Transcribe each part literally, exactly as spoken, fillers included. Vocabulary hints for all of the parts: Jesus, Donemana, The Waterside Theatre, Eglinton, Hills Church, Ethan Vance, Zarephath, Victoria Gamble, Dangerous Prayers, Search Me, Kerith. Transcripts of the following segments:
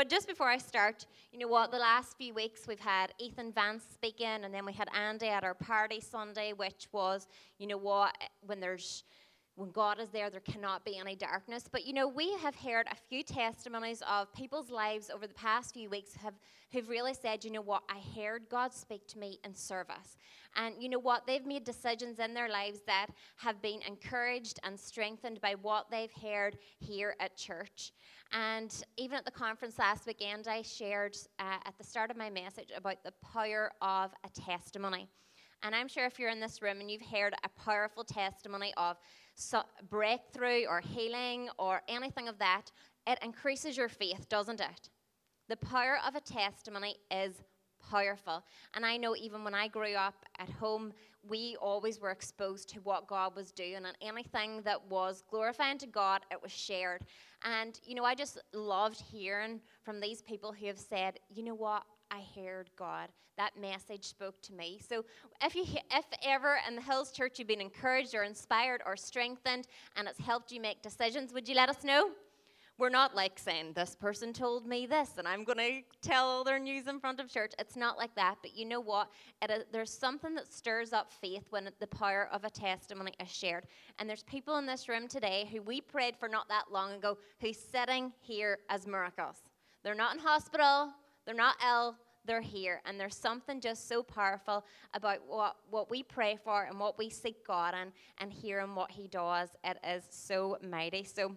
But just before I start, you know what, the last few weeks we've had Ethan Vance speaking, and then we had Andy at our party Sunday, which was, you know what, when there's, when God is there, there cannot be any darkness. But, you know, we have heard a few testimonies of people's lives over the past few weeks have, who've really said, you know what, I heard God speak to me in service. And, you know what, they've made decisions in their lives that have been encouraged and strengthened by what they've heard here at church. And even at the conference last weekend, I shared uh, at the start of my message about the power of a testimony. And I'm sure if you're in this room and you've heard a powerful testimony of so breakthrough or healing or anything of that, it increases your faith, doesn't it? The power of a testimony is powerful. And I know even when I grew up at home, we always were exposed to what God was doing, and anything that was glorifying to God, it was shared. And, you know, I just loved hearing from these people who have said, you know what, I heard God. That message spoke to me. So if you, if ever in the Hills Church you've been encouraged or inspired or strengthened and it's helped you make decisions, would you let us know? We're not like saying, this person told me this and I'm going to tell all their news in front of church. It's not like that. But you know what? It, uh, there's something that stirs up faith when the power of a testimony is shared. And there's people in this room today who we prayed for not that long ago who's sitting here as miracles. They're not in hospital. They're not ill, they're here. And there's something just so powerful about what, what we pray for and what we seek God in and hearing what he does. It is so mighty. So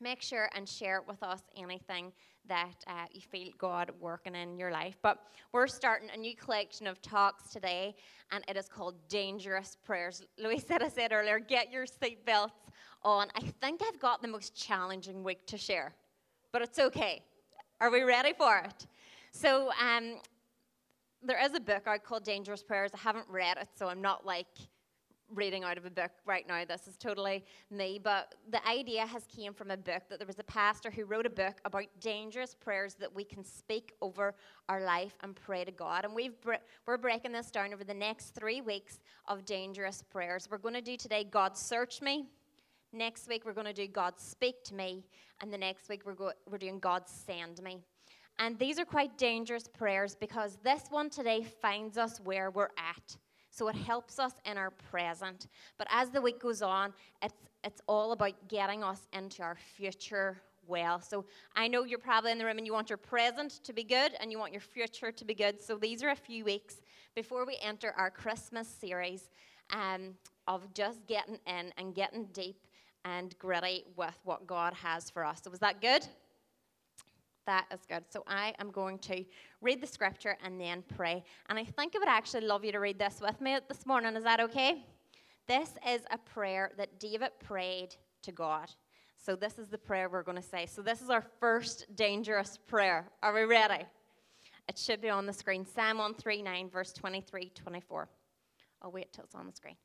make sure and share with us anything that uh, you feel God working in your life. But we're starting a new collection of talks today, and it is called Dangerous Prayers. Louisa said earlier, get your seatbelts on. I think I've got the most challenging week to share, but it's okay. Are we ready for it? So um, there is a book out called Dangerous Prayers. I haven't read it, so I'm not like reading out of a book right now. This is totally me. But the idea has came from a book that there was a pastor who wrote a book about dangerous prayers that we can speak over our life and pray to God. And we've bre- we're breaking this down over the next three weeks of dangerous prayers. We're going to do today, God Search Me. Next week, we're going to do God Speak to Me. And the next week, we're, go- we're doing God Send Me. And these are quite dangerous prayers because this one today finds us where we're at. So it helps us in our present. But as the week goes on, it's, it's all about getting us into our future well. So I know you're probably in the room and you want your present to be good and you want your future to be good. So these are a few weeks before we enter our Christmas series um, of just getting in and getting deep and gritty with what God has for us. So was that good? That is good. So I am going to read the scripture and then pray. And I think I would actually love you to read this with me this morning. Is that okay? This is a prayer that David prayed to God. So this is the prayer we're going to say. So this is our first dangerous prayer. Are we ready? It should be on the screen. Psalm one thirty-nine, verse twenty-three, twenty-four. I'll wait till it's on the screen.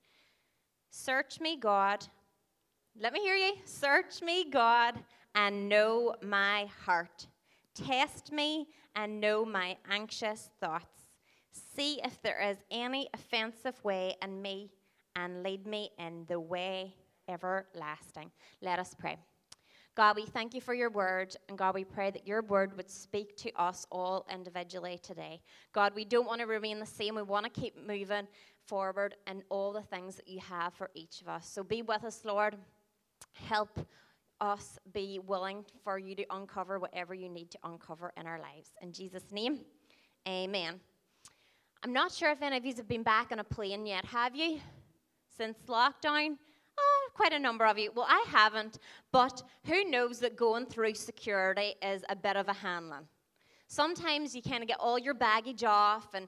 Search me, God. Let me hear you. Search me, God, and know my heart. Test me and know my anxious thoughts. See if there is any offensive way in me, and lead me in the way everlasting. Let us pray. God, we thank you for your word, and God, we pray that your word would speak to us all individually today. God, we don't want to remain the same. We want to keep moving forward in all the things that you have for each of us. So be with us, Lord. Help us. us be willing for you to uncover whatever you need to uncover in our lives. In Jesus' name, amen. I'm not sure if any of you have been back on a plane yet, have you? Since lockdown? Oh, quite a number of you. Well, I haven't, but who knows that going through security is a bit of a handling. Sometimes you kind of get all your baggage off and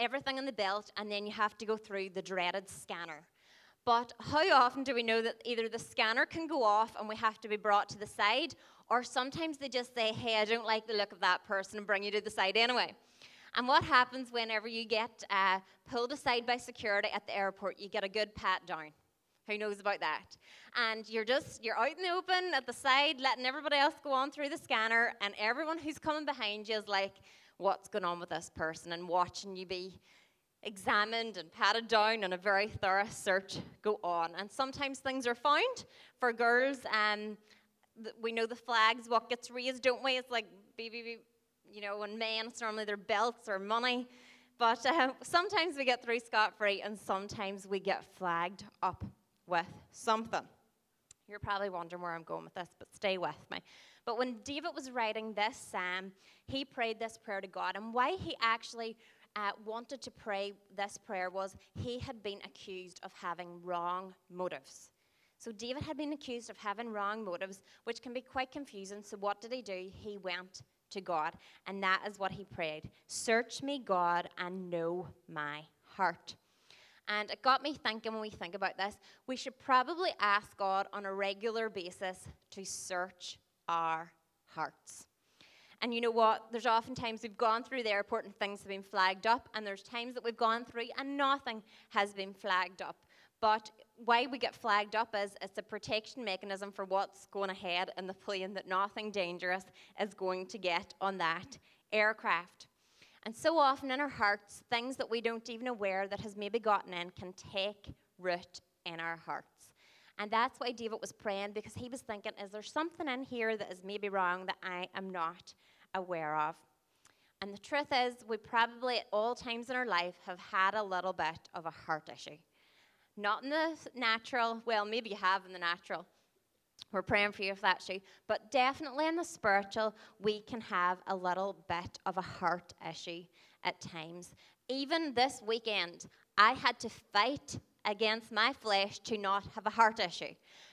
everything in the belt, and then you have to go through the dreaded scanner. But how often do we know that either the scanner can go off and we have to be brought to the side, or sometimes they just say, hey, I don't like the look of that person, and bring you to the side anyway. And what happens whenever you get uh, pulled aside by security at the airport? You get a good pat down. Who knows about that? And you're just, you're out in the open at the side, letting everybody else go on through the scanner, and everyone who's coming behind you is like, what's going on with this person? And watching you be examined and patted down, and a very thorough search go on. And sometimes things are found. For girls, um, th- we know the flags, what gets raised, don't we? It's like baby, you know, and men, it's normally their belts or money. But uh, sometimes we get through scot-free, and sometimes we get flagged up with something. You're probably wondering where I'm going with this, but stay with me. But when David was writing this psalm, he prayed this prayer to God. And why he actually uh, wanted to pray this prayer was he had been accused of having wrong motives. So David had been accused of having wrong motives, which can be quite confusing. So what did he do? He went to God, and that is what he prayed. Search me, God, and know my heart. And it got me thinking, when we think about this, we should probably ask God on a regular basis to search our hearts. And you know what? There's often times we've gone through the airport and things have been flagged up, and there's times that we've gone through and nothing has been flagged up. But why we get flagged up is it's a protection mechanism for what's going ahead in the plane, that nothing dangerous is going to get on that aircraft. And so often in our hearts, things that we don't even aware that has maybe gotten in can take root in our hearts. And that's why David was praying, because he was thinking, is there something in here that is maybe wrong that I am not aware of? And the truth is, we probably at all times in our life have had a little bit of a heart issue. Not in the natural, well, maybe you have in the natural. We're praying for you if that's you. But definitely in the spiritual, we can have a little bit of a heart issue at times. Even this weekend, I had to fight against my flesh to not have a heart issue,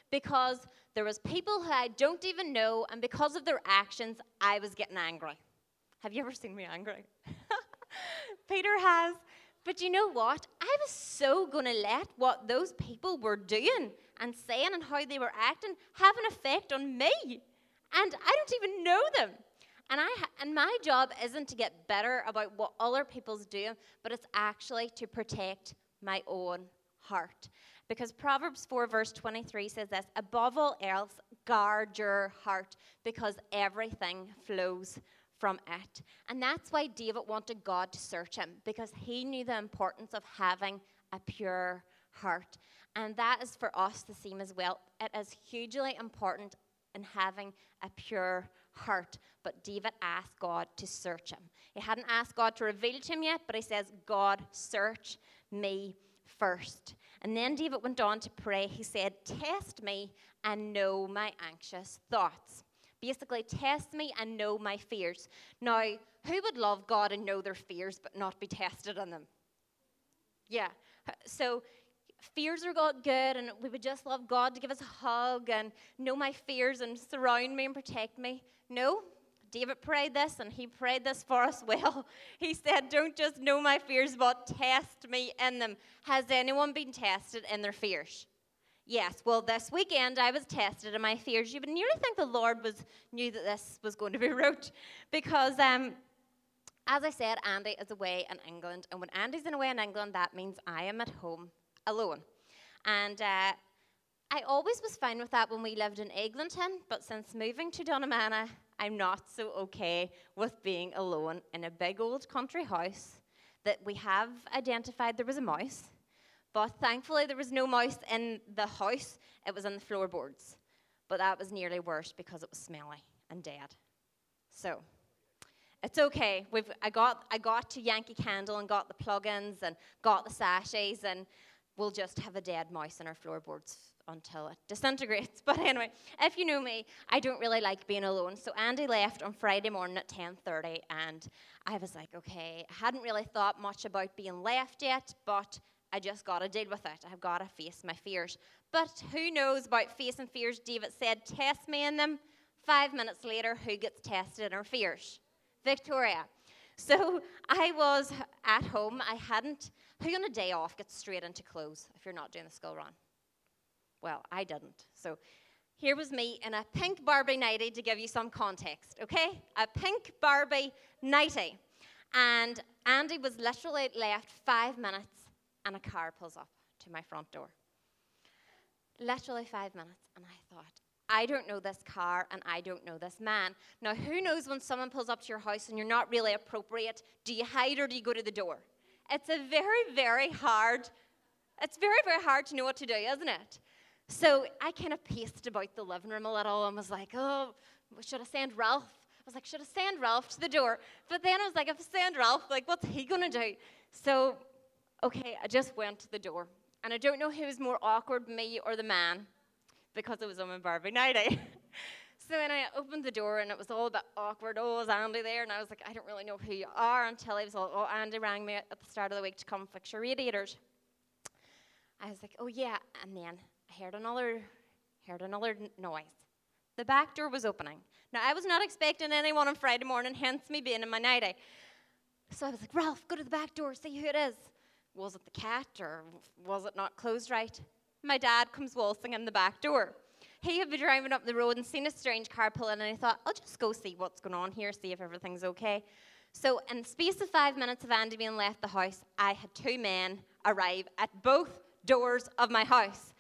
because there was people who I don't even know, and because of their actions, I was getting angry. Have you ever seen me angry? Peter has. But you know what? I was so going to let what those people were doing and saying and how they were acting have an effect on me. And I don't even know them. And, I, and my job isn't to get better about what other people's doing, but it's actually to protect my own heart. Because Proverbs four verse twenty-three says this, above all else, guard your heart, because everything flows from it. And that's why David wanted God to search him, because he knew the importance of having a pure heart. And that is for us the same as well. It is hugely important in having a pure heart. But David asked God to search him. He hadn't asked God to reveal to him yet, but he says, God, search me first. And then David went on to pray. He said, test me and know my anxious thoughts. Basically, test me and know my fears. Now, who would love God and know their fears but not be tested on them? Yeah. So fears are God good, and we would just love God to give us a hug and know my fears and surround me and protect me. No, David prayed this, and he prayed this for us well. He said, don't just know my fears, but test me in them. Has anyone been tested in their fears? Yes, well, this weekend I was tested in my fears. You would nearly think the Lord was knew that this was going to be rote, because, um, as I said, Andy is away in England, and when Andy's away in England, that means I am at home alone. And uh, I always was fine with that when we lived in Eglinton, but since moving to Donemana, I'm not so okay with being alone in a big old country house that we have identified there was a mouse. But thankfully, there was no mouse in the house. It was in the floorboards. But that was nearly worse because it was smelly and dead. So it's okay. We've, I, got, I got to Yankee Candle and got the plugins and got the sachets, and we'll just have a dead mouse in our floorboards until it disintegrates. But anyway, if you know me, I don't really like being alone. So Andy left on Friday morning at ten thirty, and I was like, okay, I hadn't really thought much about being left yet, but I just got to deal with it. I've got to face my fears. But who knows about facing fears? David said, test me in them. Five minutes later, who gets tested in her fears? Victoria. So I was at home. I hadn't. Who on a day off gets straight into clothes if you're not doing the school run? Well, I didn't. So here was me in a pink Barbie nightie, to give you some context, okay? A pink Barbie nightie. And Andy was literally left five minutes and a car pulls up to my front door. Literally five minutes, and I thought, I don't know this car, and I don't know this man. Now, who knows when someone pulls up to your house and you're not really appropriate, do you hide or do you go to the door? It's a very, very hard, it's very, very hard to know what to do, isn't it? So I kind of paced about the living room a little and was like, oh, should I send Ralph? was like, should I send Ralph to the door? But then I was like, if I send Ralph, like, what's he going to do? So, okay, I just went to the door. And I don't know who was more awkward, me or the man, because it was on my Barbie night, eh? So then I opened the door, and it was all a bit awkward. Oh, is Andy there? And I was like, I don't really know who you are, until he was all, oh, Andy rang me at the start of the week to come fix your radiators. I was like, oh, yeah. And then I heard another, heard another noise. The back door was opening. Now, I was not expecting anyone on Friday morning, hence me being in my night. So I was like, Ralph, go to the back door, see who it is. Was it the cat, or was it not closed right? My dad comes waltzing in the back door. He had been driving up the road and seen a strange car pull in, and I thought, I'll just go see what's going on here, see if everything's okay. So in the space of five minutes of Andy being left the house, I had two men arrive at both doors of my house.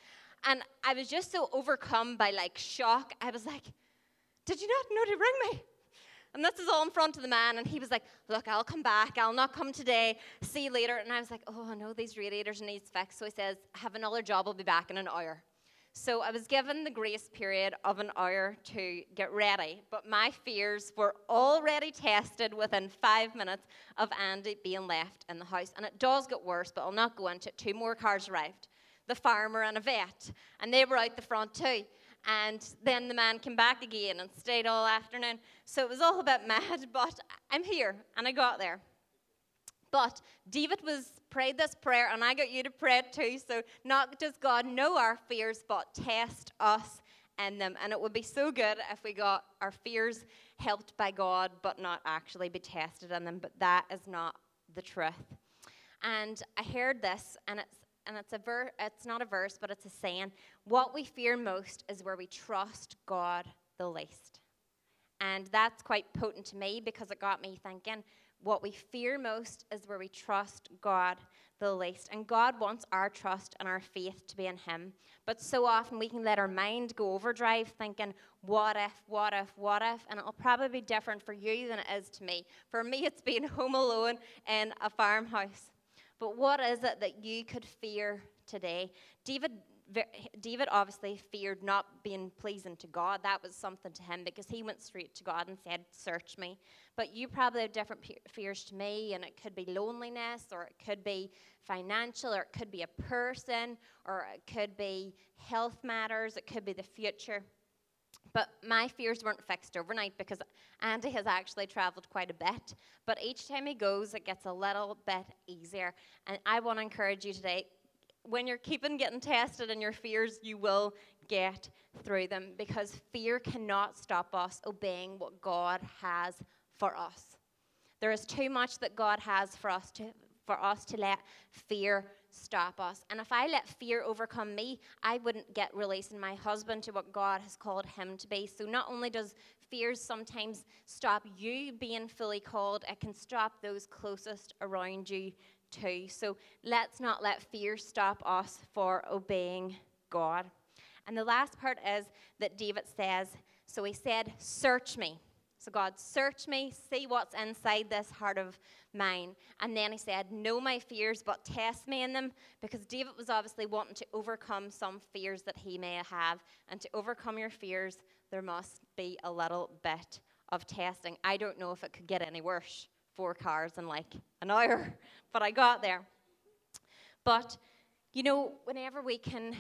And I was just so overcome by, like, shock. I was like, did you not know to ring me? And this is all in front of the man, and he was like, look, I'll come back. I'll not come today. See you later. And I was like, oh, I know these radiators need fixed. So he says, I have another job. I'll be back in an hour. So I was given the grace period of an hour to get ready, but my fears were already tested within five minutes of Andy being left in the house. And it does get worse, but I'll not go into it. Two more cars arrived, the farmer and a vet, and they were out the front too. And then the man came back again and stayed all afternoon. So it was all a bit mad, but I'm here, and I got there. But David was prayed this prayer, and I got you to pray it too. So not does God know our fears, but test us in them. And it would be so good if we got our fears helped by God, but not actually be tested in them. But that is not the truth. And I heard this, and it's and it's a ver it's not a verse, but it's a saying. What we fear most is where we trust God the least. And that's quite potent to me, because it got me thinking. What we fear most is where we trust God the least. And God wants our trust and our faith to be in him. But so often we can let our mind go overdrive thinking, what if, what if, what if? And it'll probably be different for you than it is to me. For me, it's being home alone in a farmhouse. But what is it that you could fear today? David, David obviously feared not being pleasing to God. That was something to him, because he went straight to God and said, search me. But you probably have different fears to me, and it could be loneliness, or it could be financial, or it could be a person, or it could be health matters, it could be the future. But my fears weren't fixed overnight, because Andy has actually traveled quite a bit. But each time he goes, it gets a little bit easier. And I want to encourage you today, when you're keeping getting tested in your fears, you will get through them, because fear cannot stop us obeying what God has for us. There is too much that God has for us to for us to let fear stop us. And if I let fear overcome me, I wouldn't get releasing my husband to what God has called him to be. So not only does fears sometimes stop you being fully called, it can stop those closest around you too. So let's not let fear stop us for obeying God. And the last part is that David says, so he said, search me. So God, search me, see what's inside this heart of mine. And then he said, know my fears, but test me in them. Because David was obviously wanting to overcome some fears that he may have. And to overcome your fears, there must be a little bit of testing. I don't know if it could get any worse. Four cars in like an hour. But I got there. But, you know, whenever we can...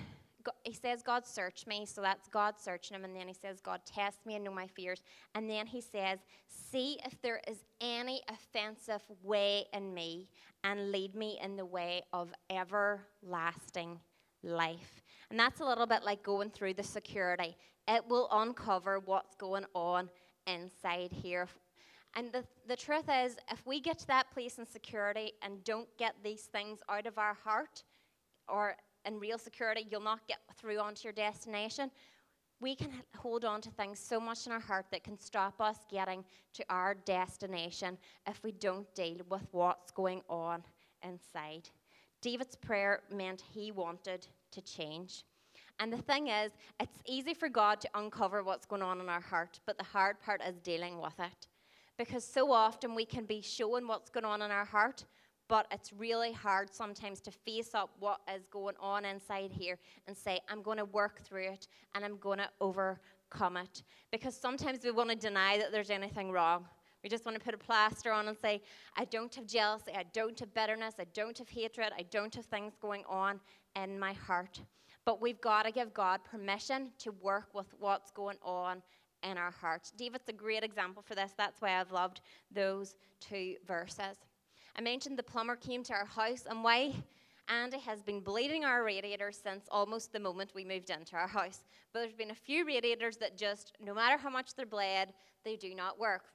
He says, God, search me. So that's God searching him. And then he says, God, test me and know my fears. And then he says, see if there is any offensive way in me, and lead me in the way of everlasting life. And that's a little bit like going through the security. It will uncover what's going on inside here. And the, the truth is, if we get to that place in security and don't get these things out of our heart, or in real security, you'll not get through onto your destination. We can hold on to things so much in our heart that can stop us getting to our destination if we don't deal with what's going on inside. David's prayer meant he wanted to change. And the thing is, it's easy for God to uncover what's going on in our heart, but the hard part is dealing with it. Because so often we can be showing what's going on in our heart, but it's really hard sometimes to face up what is going on inside here and say, I'm going to work through it and I'm going to overcome comet, because sometimes we want to deny that there's anything wrong. We just want to put a plaster on and say, I don't have jealousy, I don't have bitterness, I don't have hatred, I don't have things going on in my heart. But we've got to give God permission to work with what's going on in our hearts. David's a great example for this. That's why I've loved those two verses. I mentioned the plumber came to our house, and why Andy has been bleeding our radiators since almost the moment we moved into our house. But there's been a few radiators that just, no matter how much they're bled, they do not work.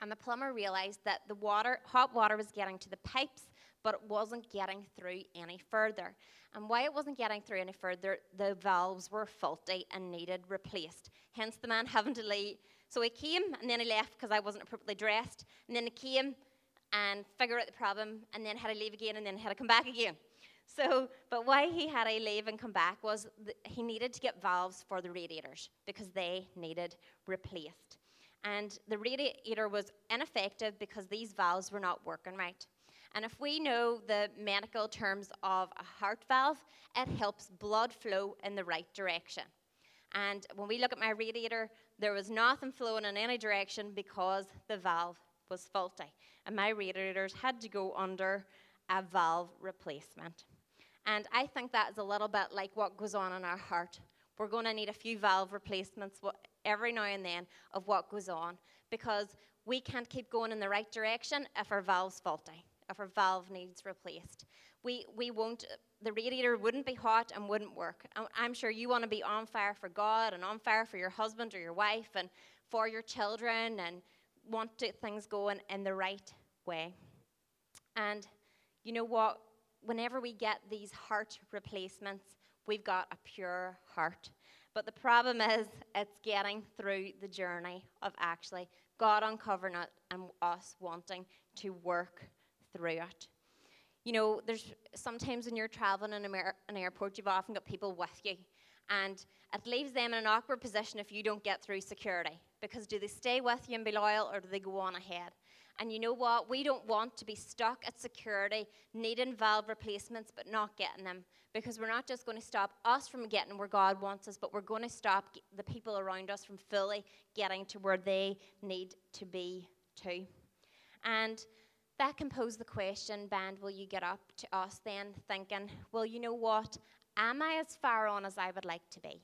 And the plumber realized that the water, hot water was getting to the pipes, but it wasn't getting through any further. And why it wasn't getting through any further, the valves were faulty and needed replaced. Hence the man having to leave. So he came, and then he left because I wasn't appropriately dressed. And then he came and figured out the problem, and then had to leave again, and then had to come back again. So, but why he had to leave and come back was he needed to get valves for the radiators because they needed replaced. And the radiator was ineffective because these valves were not working right. And if we know the medical terms of a heart valve, it helps blood flow in the right direction. And when we look at my radiator, there was nothing flowing in any direction because the valve was faulty. And my radiators had to go under a valve replacement. And I think that is a little bit like what goes on in our heart. We're going to need a few valve replacements every now and then of what goes on, because we can't keep going in the right direction if our valve's faulty, if our valve needs replaced. We, we won't, the radiator wouldn't be hot and wouldn't work. I'm sure you want to be on fire for God and on fire for your husband or your wife and for your children, and want to, things going in the right way. And you know what? Whenever we get these heart replacements, we've got a pure heart. But the problem is, it's getting through the journey of actually God uncovering it and us wanting to work through it. You know, there's sometimes when you're traveling in an airport, you've often got people with you, and it leaves them in an awkward position if you don't get through security. Because do they stay with you and be loyal, or do they go on ahead? And you know what? We don't want to be stuck at security, needing valve replacements, but not getting them. Because we're not just going to stop us from getting where God wants us, but we're going to stop the people around us from fully getting to where they need to be too. And that can pose the question, band, will you get up to us then thinking, well, you know what? Am I as far on as I would like to be?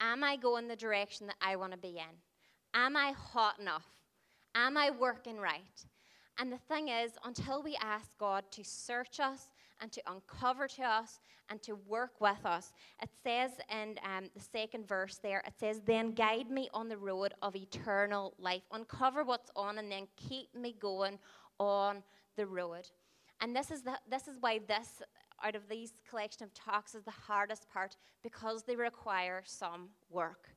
Am I going the direction that I want to be in? Am I hot enough? Am I working right? And the thing is, until we ask God to search us and to uncover to us and to work with us, it says in um, the second verse there, it says, then guide me on the road of eternal life. Uncover what's on, and then keep me going on the road. And this is, the, this is why this, out of these collection of talks, is the hardest part, because they require some work.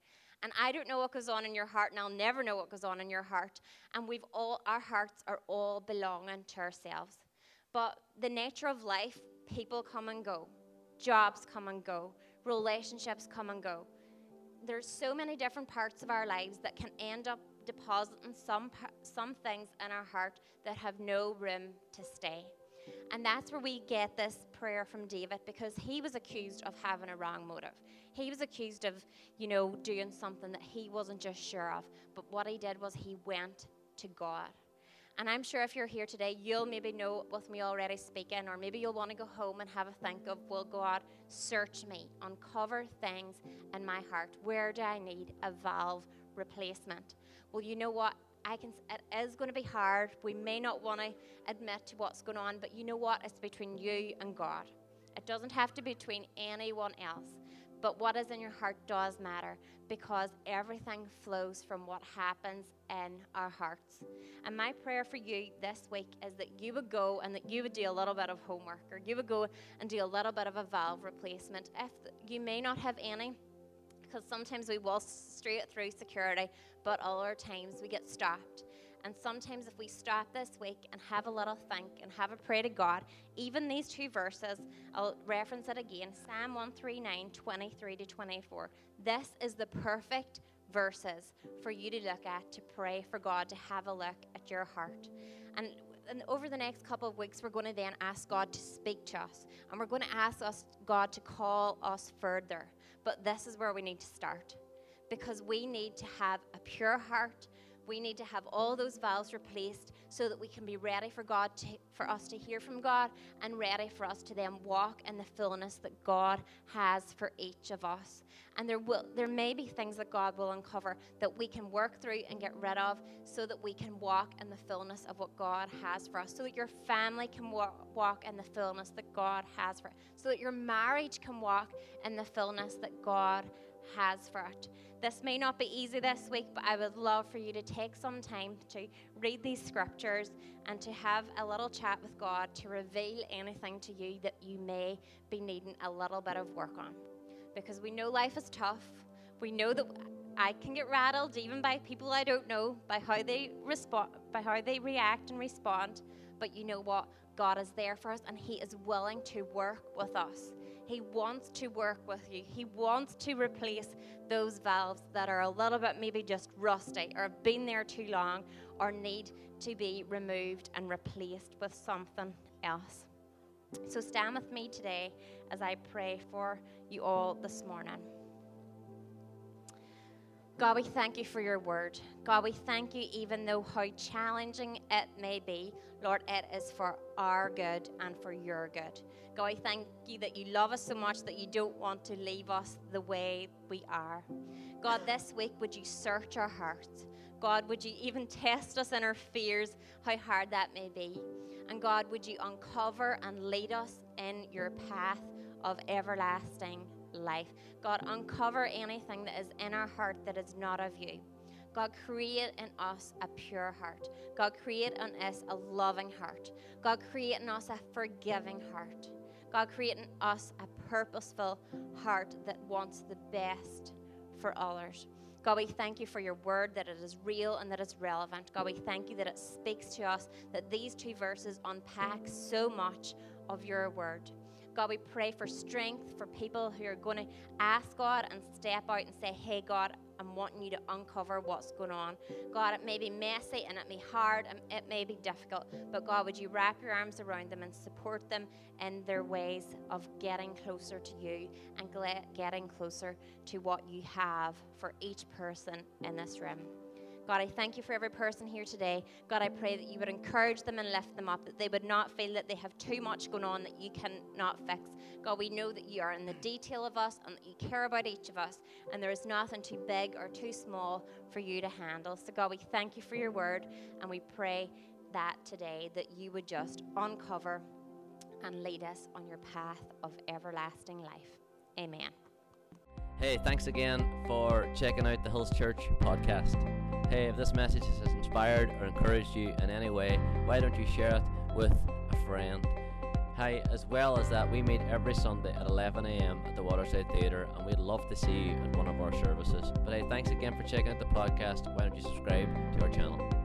And I don't know what goes on in your heart, and I'll never know what goes on in your heart. And we've all, our hearts are all belonging to ourselves. But the nature of life, people come and go. Jobs come and go. Relationships come and go. There's so many different parts of our lives that can end up depositing some, some things in our heart that have no room to stay. And that's where we get this prayer from David, because he was accused of having a wrong motive. He was accused of, you know, doing something that he wasn't just sure of. But what he did was he went to God. And I'm sure if you're here today, you'll maybe know with me already speaking, or maybe you'll want to go home and have a think of, well, God, search me, uncover things in my heart. Where do I need a valve replacement? Well, you know what? I can, it is going to be hard. We may not want to admit to what's going on, but you know what? It's between you and God. It doesn't have to be between anyone else. But what is in your heart does matter, because everything flows from what happens in our hearts. And my prayer for you this week is that you would go and that you would do a little bit of homework, or you would go and do a little bit of a valve replacement. If you may not have any, because sometimes we walk straight through security, but all our times we get stopped. And sometimes if we stop this week and have a little think and have a prayer to God, even these two verses, I'll reference it again, Psalm one thirty-nine, twenty-three to twenty-four. This is the perfect verses for you to look at, to pray for God to have a look at your heart. And And over the next couple of weeks, we're going to then ask God to speak to us. And we're going to ask us, God to call us further. But this is where we need to start. because we need to have a pure heart. We need to have all those valves replaced so that we can be ready for God, to, for us to hear from God, and ready for us to then walk in the fullness that God has for each of us. And there will, there may be things that God will uncover that we can work through and get rid of so that we can walk in the fullness of what God has for us, so that your family can wa- walk in the fullness that God has for it, so that your marriage can walk in the fullness that God has for it. This may not be easy this week, but I would love for you to take some time to read these scriptures and to have a little chat with God to reveal anything to you that you may be needing a little bit of work on. Because we know life is tough. We know that I can get rattled even by people I don't know, by how they respond, by how they react and respond. But you know what? God is there for us, and He is willing to work with us. He wants to work with you. He wants to replace those valves that are a little bit maybe just rusty or have been there too long or need to be removed and replaced with something else. So stand with me today as I pray for you all this morning. God, we thank you for your word. God, we thank you even though how challenging it may be, Lord, it is for our good and for your good. God, we thank you that you love us so much that you don't want to leave us the way we are. God, this week, would you search our hearts? God, would you even test us in our fears, how hard that may be? And God, would you uncover and lead us in your path of everlasting life. God, uncover anything that is in our heart that is not of you. God, create in us a pure heart. God, create in us a loving heart. God, create in us a forgiving heart. God, create in us a purposeful heart that wants the best for others. God, we thank you for your word, that it is real and that it's relevant. God, we thank you that it speaks to us, that these two verses unpack so much of your word. God, we pray for strength for people who are going to ask God and step out and say, hey, God, I'm wanting you to uncover what's going on. God, it may be messy and it may be hard and it may be difficult, but God, would you wrap your arms around them and support them in their ways of getting closer to you and getting closer to what you have for each person in this room. God, I thank you for every person here today. God, I pray that you would encourage them and lift them up, that they would not feel that they have too much going on that you cannot fix. God, we know that you are in the detail of us and that you care about each of us, and there is nothing too big or too small for you to handle. So, God, we thank you for your word, and we pray that today that you would just uncover and lead us on your path of everlasting life. Amen. Hey, thanks again for checking out the Hills Church podcast. Hey, if this message has inspired or encouraged you in any way, why don't you share it with a friend? Hey, as well as that, we meet every Sunday at eleven a m at the Waterside Theatre, and we'd love to see you in one of our services. But hey, thanks again for checking out the podcast. Why don't you subscribe to our channel?